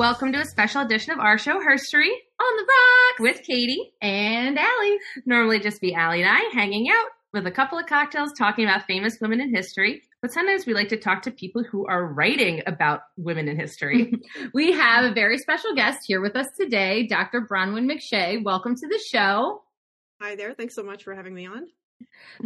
welcome to a special edition of our show, Herstory on the Rock, with Katie and Allie. Normally just be Allie and I hanging out with a couple of cocktails talking about famous women in history, but sometimes we like to talk to people who are writing about women in history. We have a very special guest here with us today, Dr. Bronwen McShea. Welcome to the show. Hi there. Thanks so much for having me on.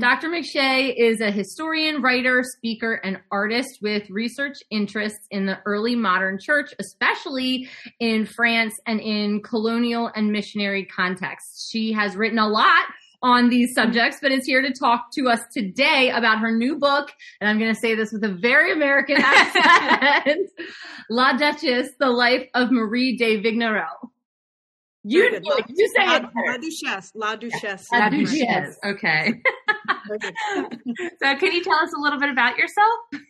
Dr. McShea is a historian, writer, speaker, and artist with research interests in the early modern church, especially in France and in colonial and missionary contexts. She has written a lot on these subjects, but is here to talk to us today about her new book, and I'm going to say this with a very American accent, La Duchesse, The Life of Marie de Vignerot. You say it. La Duchesse. La Duchesse. La Duchesse. Okay. So can you tell us a little bit about yourself?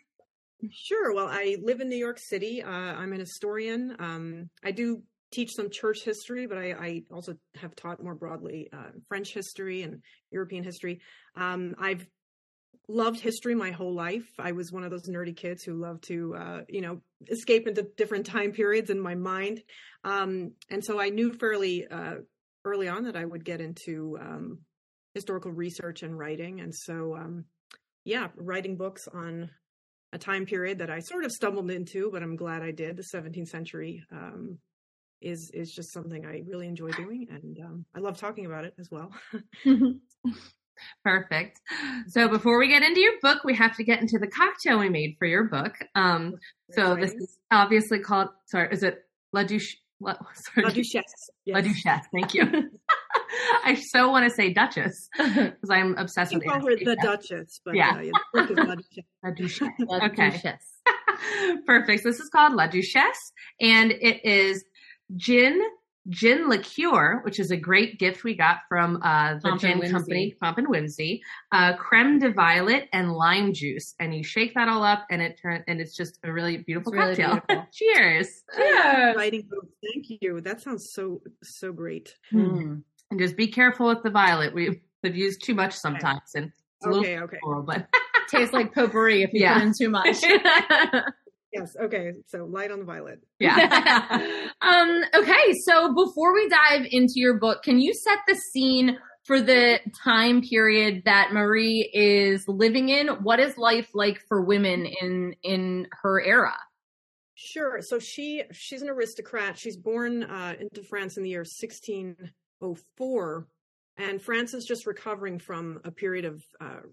Sure. Well, I live in New York City. I'm an historian. I do teach some church history, but I also have taught more broadly French history and European history. I've loved history my whole life. I was one of those nerdy kids who loved to, escape into different time periods in my mind. And so I knew fairly early on that I would get into historical research and writing. And so, writing books on a time period that I sort of stumbled into, but I'm glad I did. The 17th century is just something I really enjoy doing. And I love talking about it as well. Perfect. So before we get into your book, we have to get into the cocktail we made for your book. So this is obviously called, is it La Duchesse? La Duchesse. Yes. La Duchesse. Thank you. I so want to say Duchess because I'm obsessed with the Duchess. But yeah. The book is La Duchesse. La Duchesse. La Duchesse. Perfect. So this is called La Duchesse, and it is gin liqueur, which is a great gift we got from the gin company, Pomp and Whimsy, creme de violet and lime juice. And you shake that all up and it's just a really beautiful cocktail. Beautiful. Cheers. Yeah. Thank you. That sounds so great. Mm. And just be careful with the violet. We've used too much sometimes and it's a little floral, but tastes like potpourri if you put in too much. Yes. Okay. So light on the violet. Yeah. Okay. So before we dive into your book, can you set the scene for the time period that Marie is living in? What is life like for women in her era? Sure. So she's an aristocrat. She's born into France in the year 1604. And France is just recovering from a period of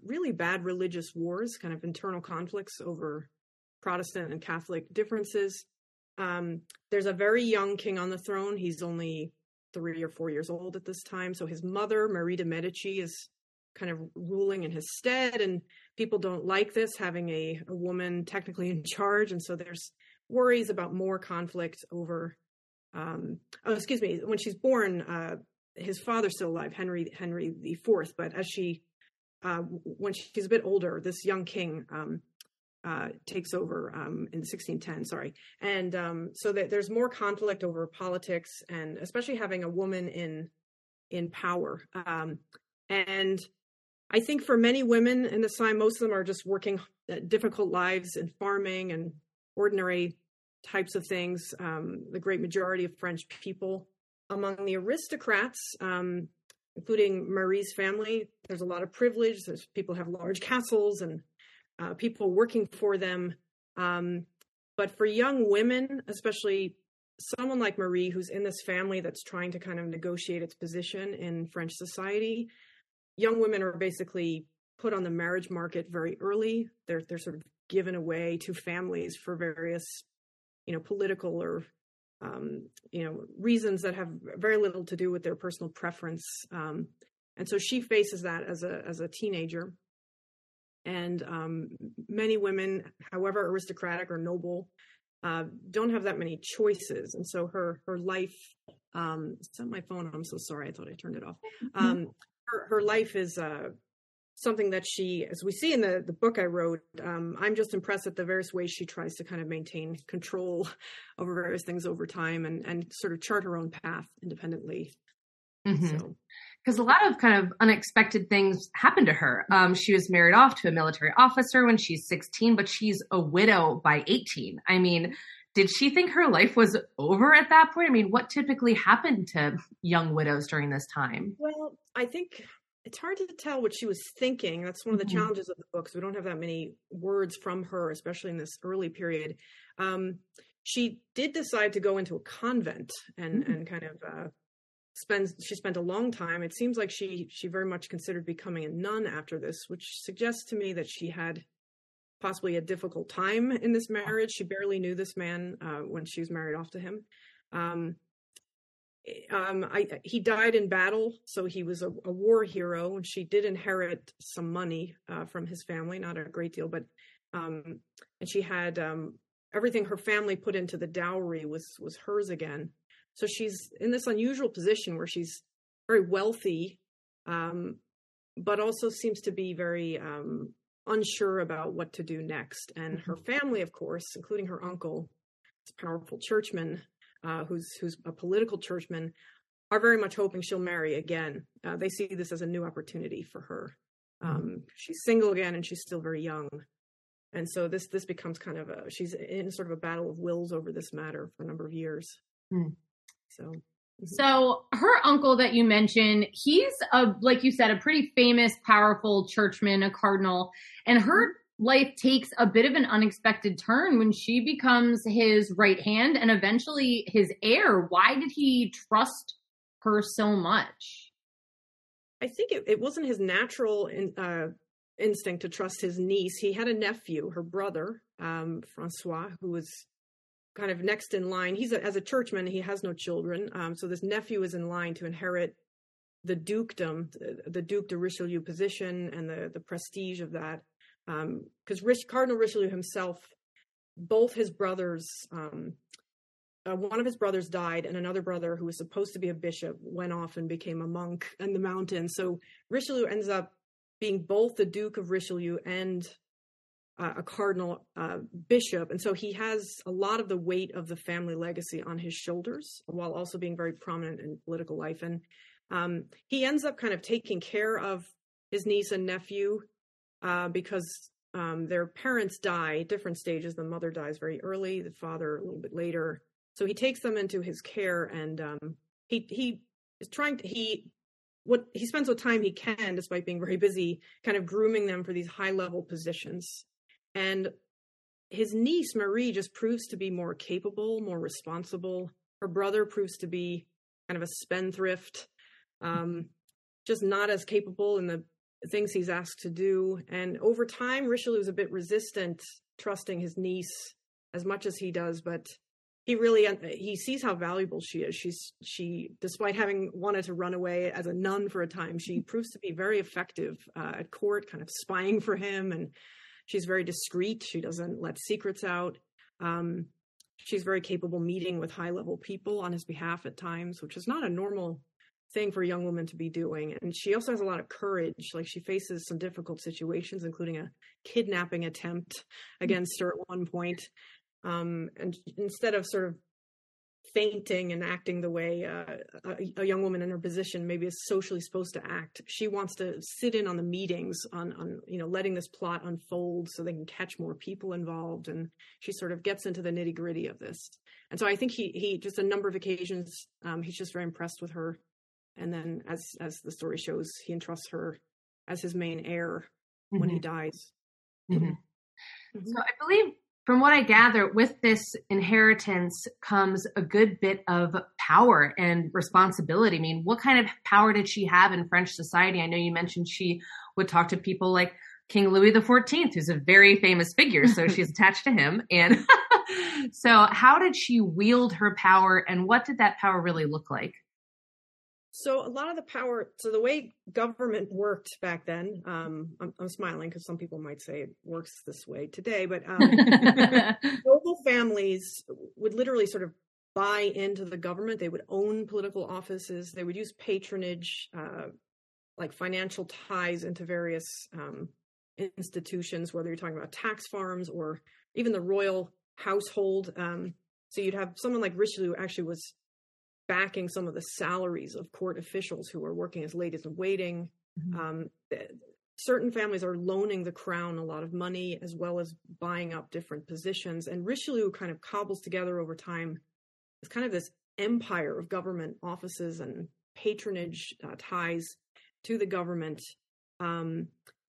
really bad religious wars, kind of internal conflicts over Protestant and Catholic differences. There's a very young king on the throne. He's only 3 or 4 years old at this time. So his mother, Marie de Medici, is kind of ruling in his stead. And people don't like this, having a woman technically in charge. And so there's worries about more conflict over, when she's born, his father's still alive, Henry the Fourth. But as when she's a bit older, this young king, takes over in 1610, and so that there's more conflict over politics, and especially having a woman in power. And I think for many women in this time, most of them are just working difficult lives in farming and ordinary types of things. The great majority of French people among the aristocrats, including Marie's family, there's a lot of privilege. There's people have large castles and people working for them. But for young women, especially someone like Marie, who's in this family that's trying to kind of negotiate its position in French society, young women are basically put on the marriage market very early. They're sort of given away to families for various, political or, reasons that have very little to do with their personal preference. And so she faces that as a teenager. And many women, however aristocratic or noble, don't have that many choices. And so her life, it's on my phone. I'm so sorry. I thought I turned it off. Her life is something that she, as we see in the book I wrote, I'm just impressed at the various ways she tries to kind of maintain control over various things over time and sort of chart her own path independently. Mm-hmm. So. Because a lot of kind of unexpected things happened to her. She was married off to a military officer when she's 16, but she's a widow by 18. I mean, Did she think her life was over at that point? I mean, what typically happened to young widows during this time? Well, I think it's hard to tell what she was thinking. That's one of the challenges of the book. We don't have that many words from her, especially in this early period. She did decide to go into a convent and kind of spent a long time. It seems like she very much considered becoming a nun after this, which suggests to me that she had possibly a difficult time in this marriage. She barely knew this man when she was married off to him. He died in battle, so he was a war hero, and she did inherit some money from his family, not a great deal, but and she had everything her family put into the dowry was hers again. So she's in this unusual position where she's very wealthy, but also seems to be very unsure about what to do next. And her family, of course, including her uncle, this powerful churchman, who's a political churchman, are very much hoping she'll marry again. They see this as a new opportunity for her. She's single again, and she's still very young. And so this becomes kind of she's in sort of a battle of wills over this matter for a number of years. So her uncle that you mentioned, he's like you said, a pretty famous, powerful churchman, a cardinal, and her life takes a bit of an unexpected turn when she becomes his right hand and eventually his heir. Why did he trust her so much? I think it wasn't his natural instinct to trust his niece. He had a nephew, her brother, François, who was kind of next in line. As a churchman, he has no children. So this nephew is in line to inherit the dukedom, the Duc de Richelieu position and the prestige of that. Because Cardinal Richelieu himself, both his brothers, one of his brothers died, and another brother who was supposed to be a bishop went off and became a monk in the mountains. So Richelieu ends up being both the Duke of Richelieu and a cardinal bishop. And so he has a lot of the weight of the family legacy on his shoulders, while also being very prominent in political life. And he ends up kind of taking care of his niece and nephew because their parents die at different stages. The mother dies very early, the father a little bit later. So he takes them into his care, and he spends what time he can, despite being very busy, kind of grooming them for these high-level positions. And his niece, Marie, just proves to be more capable, more responsible. Her brother proves to be kind of a spendthrift, just not as capable in the things he's asked to do. And over time, Richelieu is a bit resistant, trusting his niece as much as he does, but he sees how valuable she is. She, despite having wanted to run away as a nun for a time, she proves to be very effective at court, kind of spying for him, and she's very discreet. She doesn't let secrets out. She's very capable meeting with high-level people on his behalf at times, which is not a normal thing for a young woman to be doing. And she also has a lot of courage. Like, she faces some difficult situations, including a kidnapping attempt against her at one point. And instead of sort of fainting and acting the way a young woman in her position maybe is socially supposed to act, she wants to sit in on the meetings on letting this plot unfold so they can catch more people involved. And she sort of gets into the nitty gritty of this. And so I think he just a number of occasions, he's just very impressed with her. And then as the story shows, he entrusts her as his main heir when he dies. So I believe, from what I gather, with this inheritance comes a good bit of power and responsibility. I mean, what kind of power did she have in French society? I know you mentioned she would talk to people like King Louis the 14th, who's a very famous figure, so she's attached to him. And so how did she wield her power, and what did that power really look like? So a lot of the power, the way government worked back then, I'm smiling because some people might say it works this way today, but noble families would literally sort of buy into the government. They would own political offices. They would use patronage, like financial ties into various institutions, whether you're talking about tax farms or even the royal household. So you'd have someone like Richelieu actually was backing some of the salaries of court officials who were working as ladies in waiting. certain families are loaning the crown a lot of money, as well as buying up different positions. And Richelieu kind of cobbles together over time, it's kind of this empire of government offices and patronage ties to the government. And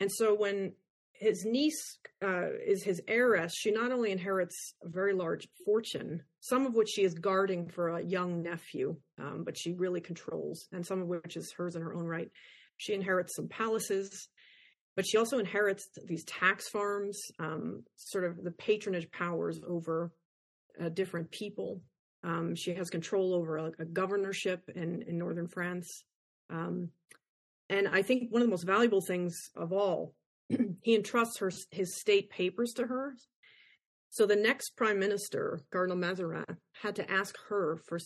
so when his niece is his heiress, she not only inherits a very large fortune, some of which she is guarding for a young nephew, but she really controls, and some of which is hers in her own right. She inherits some palaces, but she also inherits these tax farms, sort of the patronage powers over different people. She has control over a governorship in northern France. And I think one of the most valuable things of all, he entrusts his state papers to her. So the next prime minister, Cardinal Mazarin, had to ask her for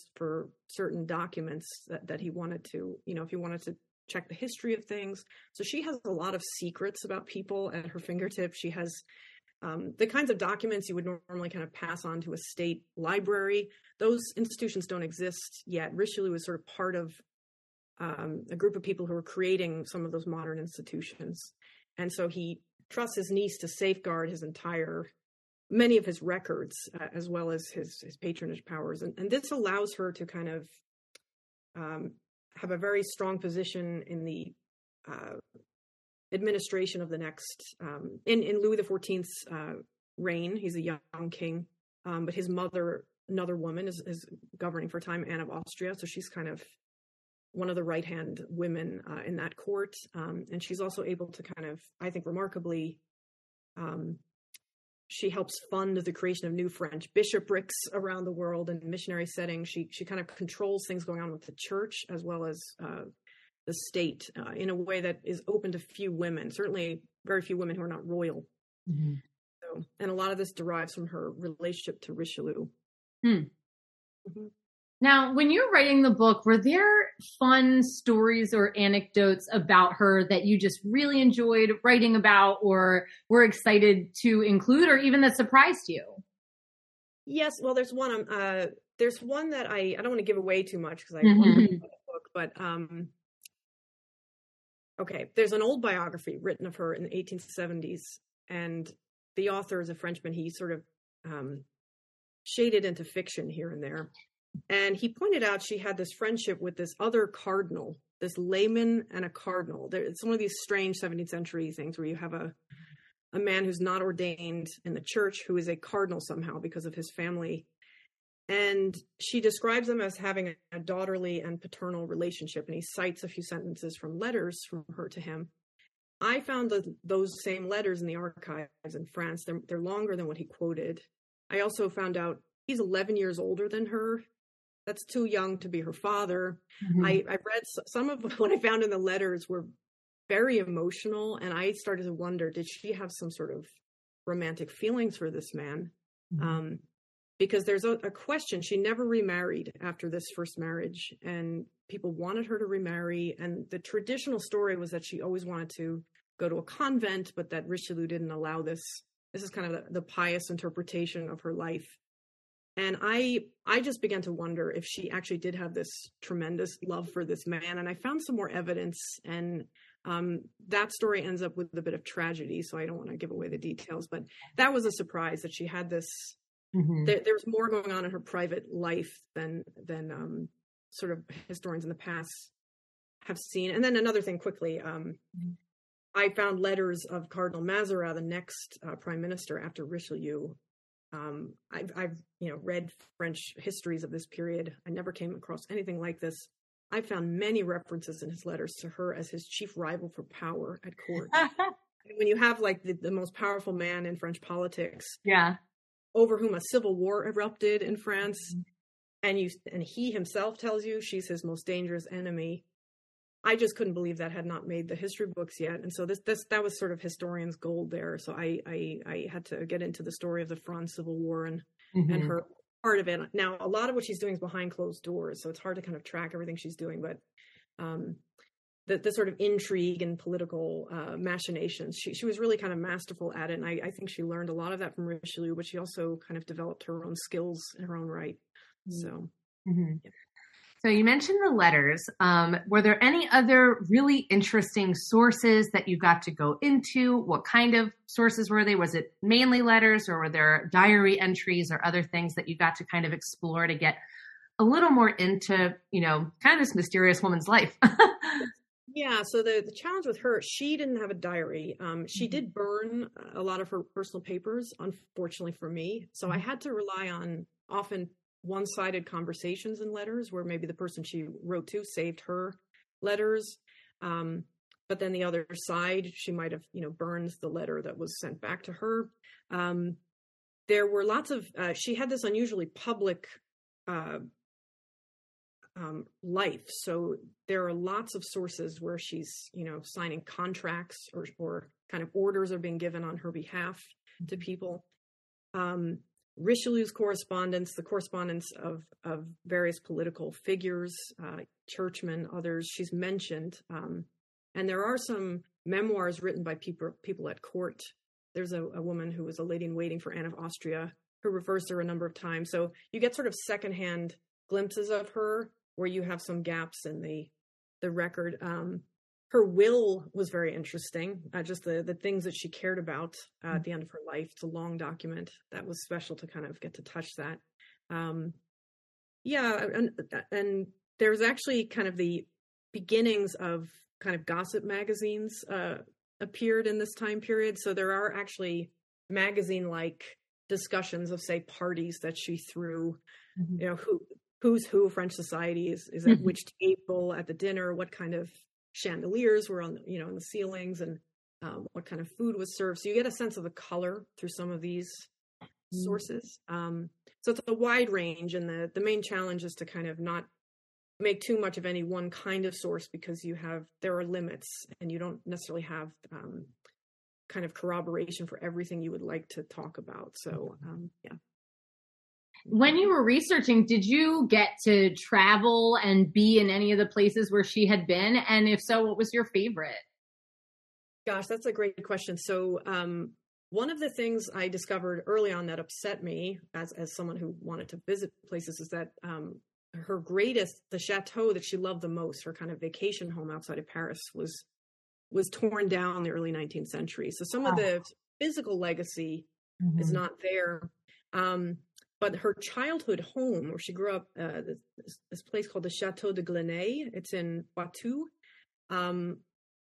certain documents that he wanted to, if he wanted to check the history of things. So she has a lot of secrets about people at her fingertips. She has the kinds of documents you would normally kind of pass on to a state library. Those institutions don't exist yet. Richelieu is sort of part of a group of people who are creating some of those modern institutions. And so he trusts his niece to safeguard many of his records, as well as his patronage powers. And this allows her to kind of have a very strong position in the administration of the next, in Louis XIV's reign. He's a young king, but his mother, another woman, is governing for a time, Anne of Austria. So she's kind of one of the right-hand women in that court. And she's also able to kind of, I think remarkably, she helps fund the creation of new French bishoprics around the world and missionary settings. She kind of controls things going on with the church as well as the state in a way that is open to few women, certainly very few women who are not royal. Mm-hmm. So, and a lot of this derives from her relationship to Richelieu. Mm. Mm-hmm. Now, when you're writing the book, were there fun stories or anecdotes about her that you just really enjoyed writing about or were excited to include, or even that surprised you? Yes. Well, there's one that I don't want to give away too much because I want to read the book, but okay. There's an old biography written of her in the 1870s, and the author is a Frenchman. He sort of shaded into fiction here and there. And he pointed out she had this friendship with this other cardinal, this layman and a cardinal. It's one of these strange 17th century things where you have a man who's not ordained in the church who is a cardinal somehow because of his family. And she describes them as having a daughterly and paternal relationship. And he cites a few sentences from letters from her to him. I found those same letters in the archives in France. They're longer than what he quoted. I also found out he's 11 years older than her. That's too young to be her father. Mm-hmm. I read some of what I found in the letters were very emotional. And I started to wonder, did she have some sort of romantic feelings for this man? Mm-hmm. Because there's a question. She never remarried after this first marriage, and people wanted her to remarry. And the traditional story was that she always wanted to go to a convent, but that Richelieu didn't allow this. This is kind of the pious interpretation of her life. And I just began to wonder if she actually did have this tremendous love for this man. And I found some more evidence, and that story ends up with a bit of tragedy. So I don't want to give away the details, but that was a surprise that she had this. Mm-hmm. There's more going on in her private life than sort of historians in the past have seen. And then another thing quickly, I found letters of Cardinal Mazarin, the next prime minister after Richelieu. I've read French histories of this period. I never came across anything like this. I found many references in his letters to her as his chief rival for power at court. When you have like the most powerful man in French politics, over whom a civil war erupted in France, and he himself tells you she's his most dangerous enemy. I just couldn't believe that had not made the history books yet. And so that was sort of historians' gold there. So I had to get into the story of the Fronde Civil War and her part of it. Now, a lot of what she's doing is behind closed doors, so it's hard to kind of track everything she's doing. But the sort of intrigue and political machinations, she was really kind of masterful at it. And I think she learned a lot of that from Richelieu, but she also kind of developed her own skills in her own right. Mm-hmm. So. Mm-hmm. Yeah. So you mentioned the letters. Were there any other really interesting sources that you got to go into? What kind of sources were they? Was it mainly letters, or were there diary entries or other things that you got to kind of explore to get a little more into, you know, kind of this mysterious woman's life? Yeah. So the challenge with her, she didn't have a diary. She did burn a lot of her personal papers, unfortunately for me. So I had to rely on often one-sided conversations and letters where maybe the person she wrote to saved her letters. But then the other side, she might have, you know, burned the letter that was sent back to her. There were lots of, she had this unusually public life. So there are lots of sources where she's, you know, signing contracts or kind of orders are being given on her behalf to people. Richelieu's correspondence, the correspondence of various political figures, churchmen, others, she's mentioned. And there are some memoirs written by people at court. There's a woman who was a lady in waiting for Anne of Austria who refers to her a number of times. So you get sort of secondhand glimpses of her where you have some gaps in the record. Her will was very interesting, just the things that she cared about at the end of her life. It's a long document that was special to kind of get to touch that. And there was actually kind of the beginnings of kind of gossip magazines appeared in this time period. So there are actually magazine-like discussions of, say, parties that she threw, you know, who's who of French society is at which table at the dinner, what kind of chandeliers were on, you know, in the ceilings, and what kind of food was served. So you get a sense of the color through some of these sources. So it's a wide range, and the main challenge is to kind of not make too much of any one kind of source, because there are limits, and you don't necessarily have kind of corroboration for everything you would like to talk about. So yeah. When you were researching, did you get to travel and be in any of the places where she had been? And if so, what was your favorite? Gosh, that's a great question. So one of the things I discovered early on that upset me as someone who wanted to visit places is that the chateau that she loved the most, her kind of vacation home outside of Paris, was torn down in the early 19th century. So some of the physical legacy is not there. But her childhood home, where she grew up, this place called the Chateau de Glenay, it's in Poitou.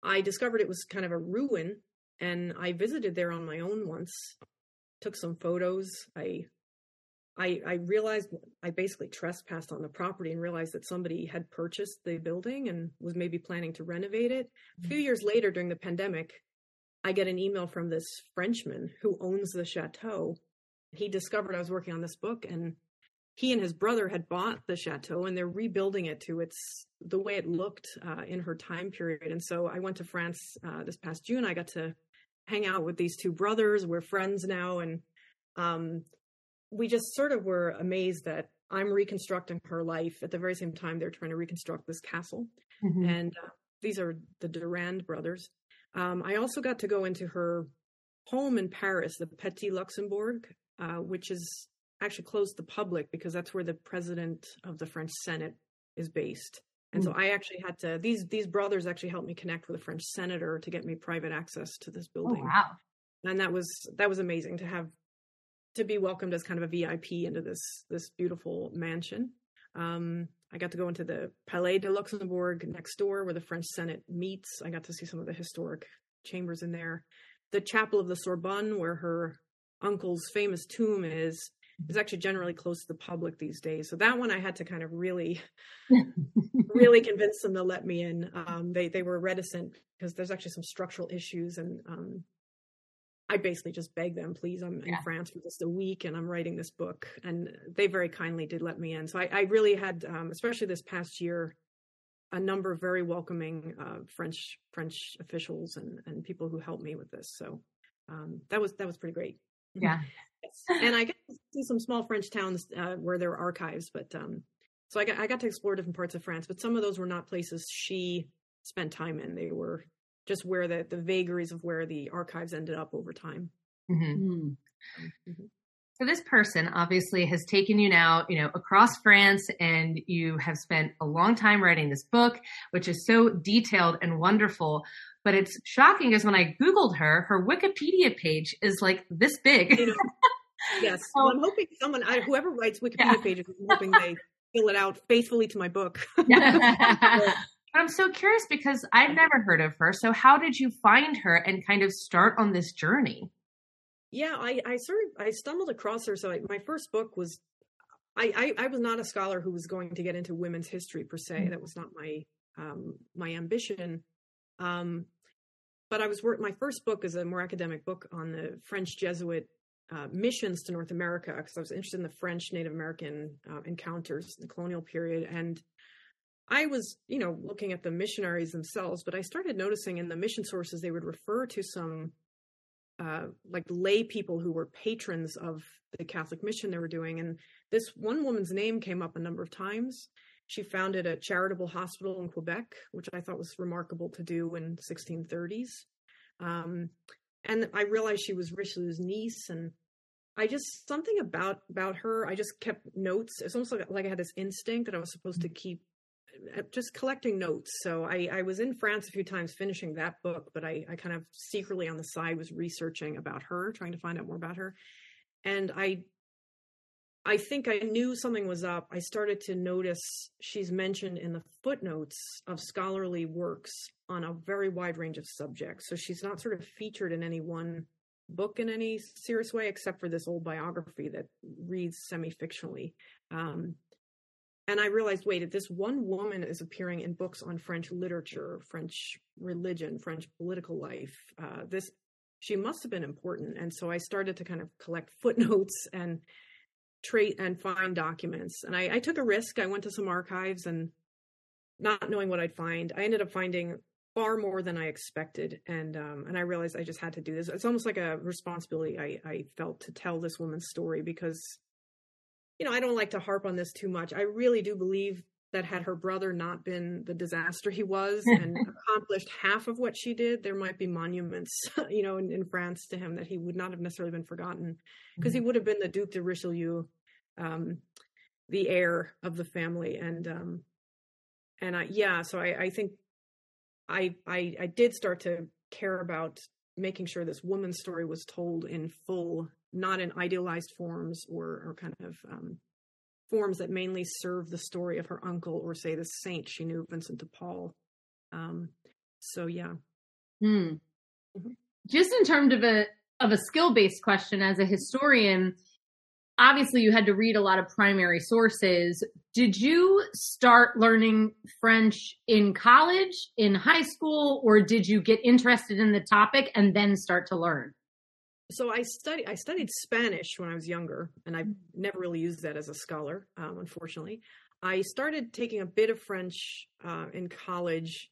I discovered it was kind of a ruin, and I visited there on my own once, took some photos. I realized I basically trespassed on the property and realized that somebody had purchased the building and was maybe planning to renovate it. A few years later, during the pandemic, I get an email from this Frenchman who owns the chateau. He discovered I was working on this book, and he and his brother had bought the chateau, and they're rebuilding it to the way it looked in her time period. And so I went to France this past June. I got to hang out with these two brothers. We're friends now. And we just sort of were amazed that I'm reconstructing her life at the very same time they're trying to reconstruct this castle. And these are the Durand brothers. I also got to go into her home in Paris, the Petit Luxembourg, which is actually closed to the public because that's where the president of the French Senate is based. And so I actually had to, these brothers actually helped me connect with a French senator to get me private access to this building. Oh, wow. And that was amazing to be welcomed as kind of a VIP into this beautiful mansion. I got to go into the Palais de Luxembourg next door where the French Senate meets. I got to see some of the historic chambers in there. The Chapel of the Sorbonne, where her uncle's famous tomb is actually generally close to the public these days. So that one I had to kind of really, really convince them to let me in. They were reticent because there's actually some structural issues, and I basically just begged them, please, I'm in France for just a week and I'm writing this book. And they very kindly did let me in. So I really had, especially this past year, a number of very welcoming French officials and people who helped me with this. So that was pretty great. Yeah. And I got to see some small French towns where there were archives, but so I got to explore different parts of France, but some of those were not places she spent time in. They were just where the vagaries of where the archives ended up over time. So this person obviously has taken you now, across France, and you have spent a long time writing this book, which is so detailed and wonderful. But it's shocking is when I Googled her, her Wikipedia page is like this big. Yes. Well, I'm hoping whoever writes Wikipedia pages, I'm hoping they fill it out faithfully to my book. But I'm so curious because I've never heard of her. So how did you find her and kind of start on this journey? Yeah, I stumbled across her. So my first book was, I was not a scholar who was going to get into women's history per se. That was not my my ambition. But my first book is a more academic book on the French Jesuit missions to North America, because I was interested in the French Native American encounters in the colonial period. And I was, looking at the missionaries themselves, but I started noticing in the mission sources, they would refer to some like lay people who were patrons of the Catholic mission they were doing. And this one woman's name came up a number of times. She founded a charitable hospital in Quebec, which I thought was remarkable to do in 1630s. And I realized she was Richelieu's niece, and I just, something about her, I just kept notes. It's almost like I had this instinct that I was supposed to keep just collecting notes. So I was in France a few times finishing that book, but I kind of secretly on the side was researching about her, trying to find out more about her. And I think I knew something was up. I started to notice she's mentioned in the footnotes of scholarly works on a very wide range of subjects. So she's not sort of featured in any one book in any serious way, except for this old biography that reads semi-fictionally. And I realized, wait, this one woman is appearing in books on French literature, French religion, French political life. She must have been important. And so I started to kind of collect footnotes and find documents. And I took a risk. I went to some archives and, not knowing what I'd find, I ended up finding far more than I expected. And I realized I just had to do this. It's almost like a responsibility I felt to tell this woman's story, because I don't like to harp on this too much. I really do believe that had her brother not been the disaster he was and accomplished half of what she did, there might be monuments, in France to him, that he would not have necessarily been forgotten, because he would have been the Duc de Richelieu, the heir of the family. So I think I did start to care about making sure this woman's story was told in full, not in idealized forms or kind of forms that mainly serve the story of her uncle or, say, the saint she knew, Vincent de Paul. Just in terms of a skill-based question, as a historian, obviously you had to read a lot of primary sources. Did you start learning French in college, in high school, or did you get interested in the topic and then start to learn? So I studied Spanish when I was younger, and I never really used that as a scholar, unfortunately. I started taking a bit of French in college,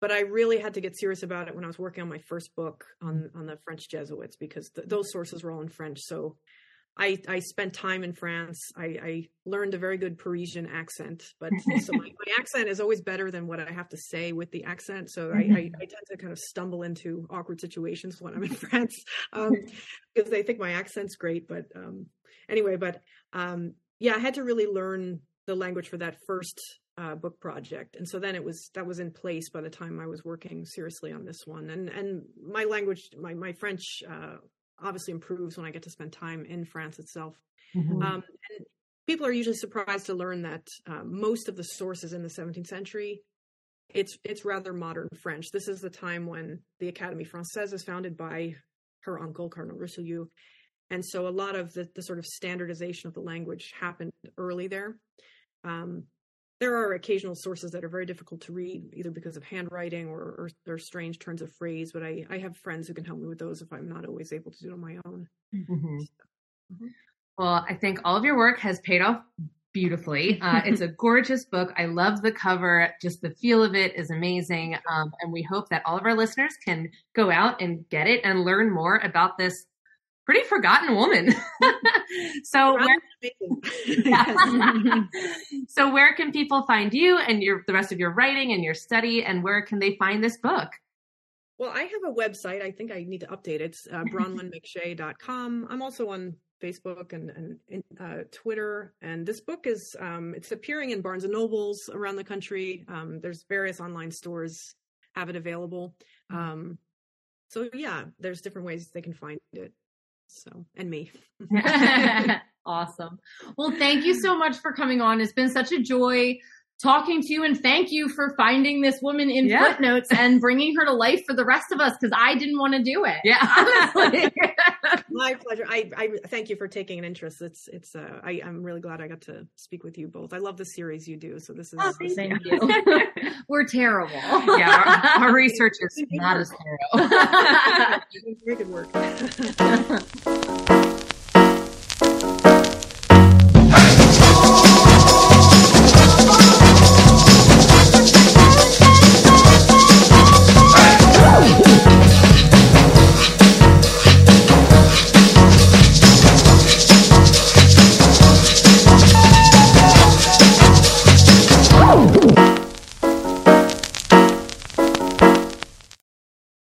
but I really had to get serious about it when I was working on my first book on the French Jesuits, because those sources were all in French. So I spent time in France. I learned a very good Parisian accent, but so my accent is always better than what I have to say with the accent. So I tend to kind of stumble into awkward situations when I'm in France, because they think my accent's great. But I had to really learn the language for that first book project. And so then that was in place by the time I was working seriously on this one. And my language, my French, obviously improves when I get to spend time in France itself. And people are usually surprised to learn that most of the sources in the 17th century, it's rather modern French. This is the time when the Académie Française is founded by her uncle, Cardinal Richelieu. And so a lot of the sort of standardization of the language happened early there. There are occasional sources that are very difficult to read, either because of handwriting or strange turns of phrase, but I have friends who can help me with those if I'm not always able to do it on my own. Well, I think all of your work has paid off beautifully. It's a gorgeous book. I love the cover. Just the feel of it is amazing. And we hope that all of our listeners can go out and get it and learn more about this pretty forgotten woman. So where can people find you and the rest of your writing and your study, and where can they find this book? Well, I have a website. I think I need to update it. It's BronwenMcShea.com. I'm also on Facebook and Twitter. And this book is, it's appearing in Barnes & Noble's around the country. There's various online stores have it available. So yeah, there's different ways they can find it. So, and me. Awesome. Well, thank you so much for coming on. It's been such a joy talking to you, and thank you for finding this woman in footnotes and bringing her to life for the rest of us, because I didn't want to do it. Yeah, honestly. My pleasure. I thank you for taking an interest. I'm really glad I got to speak with you both. I love the series you do. So this is thank you. We're terrible. Yeah, our research is not as thorough. Very good work.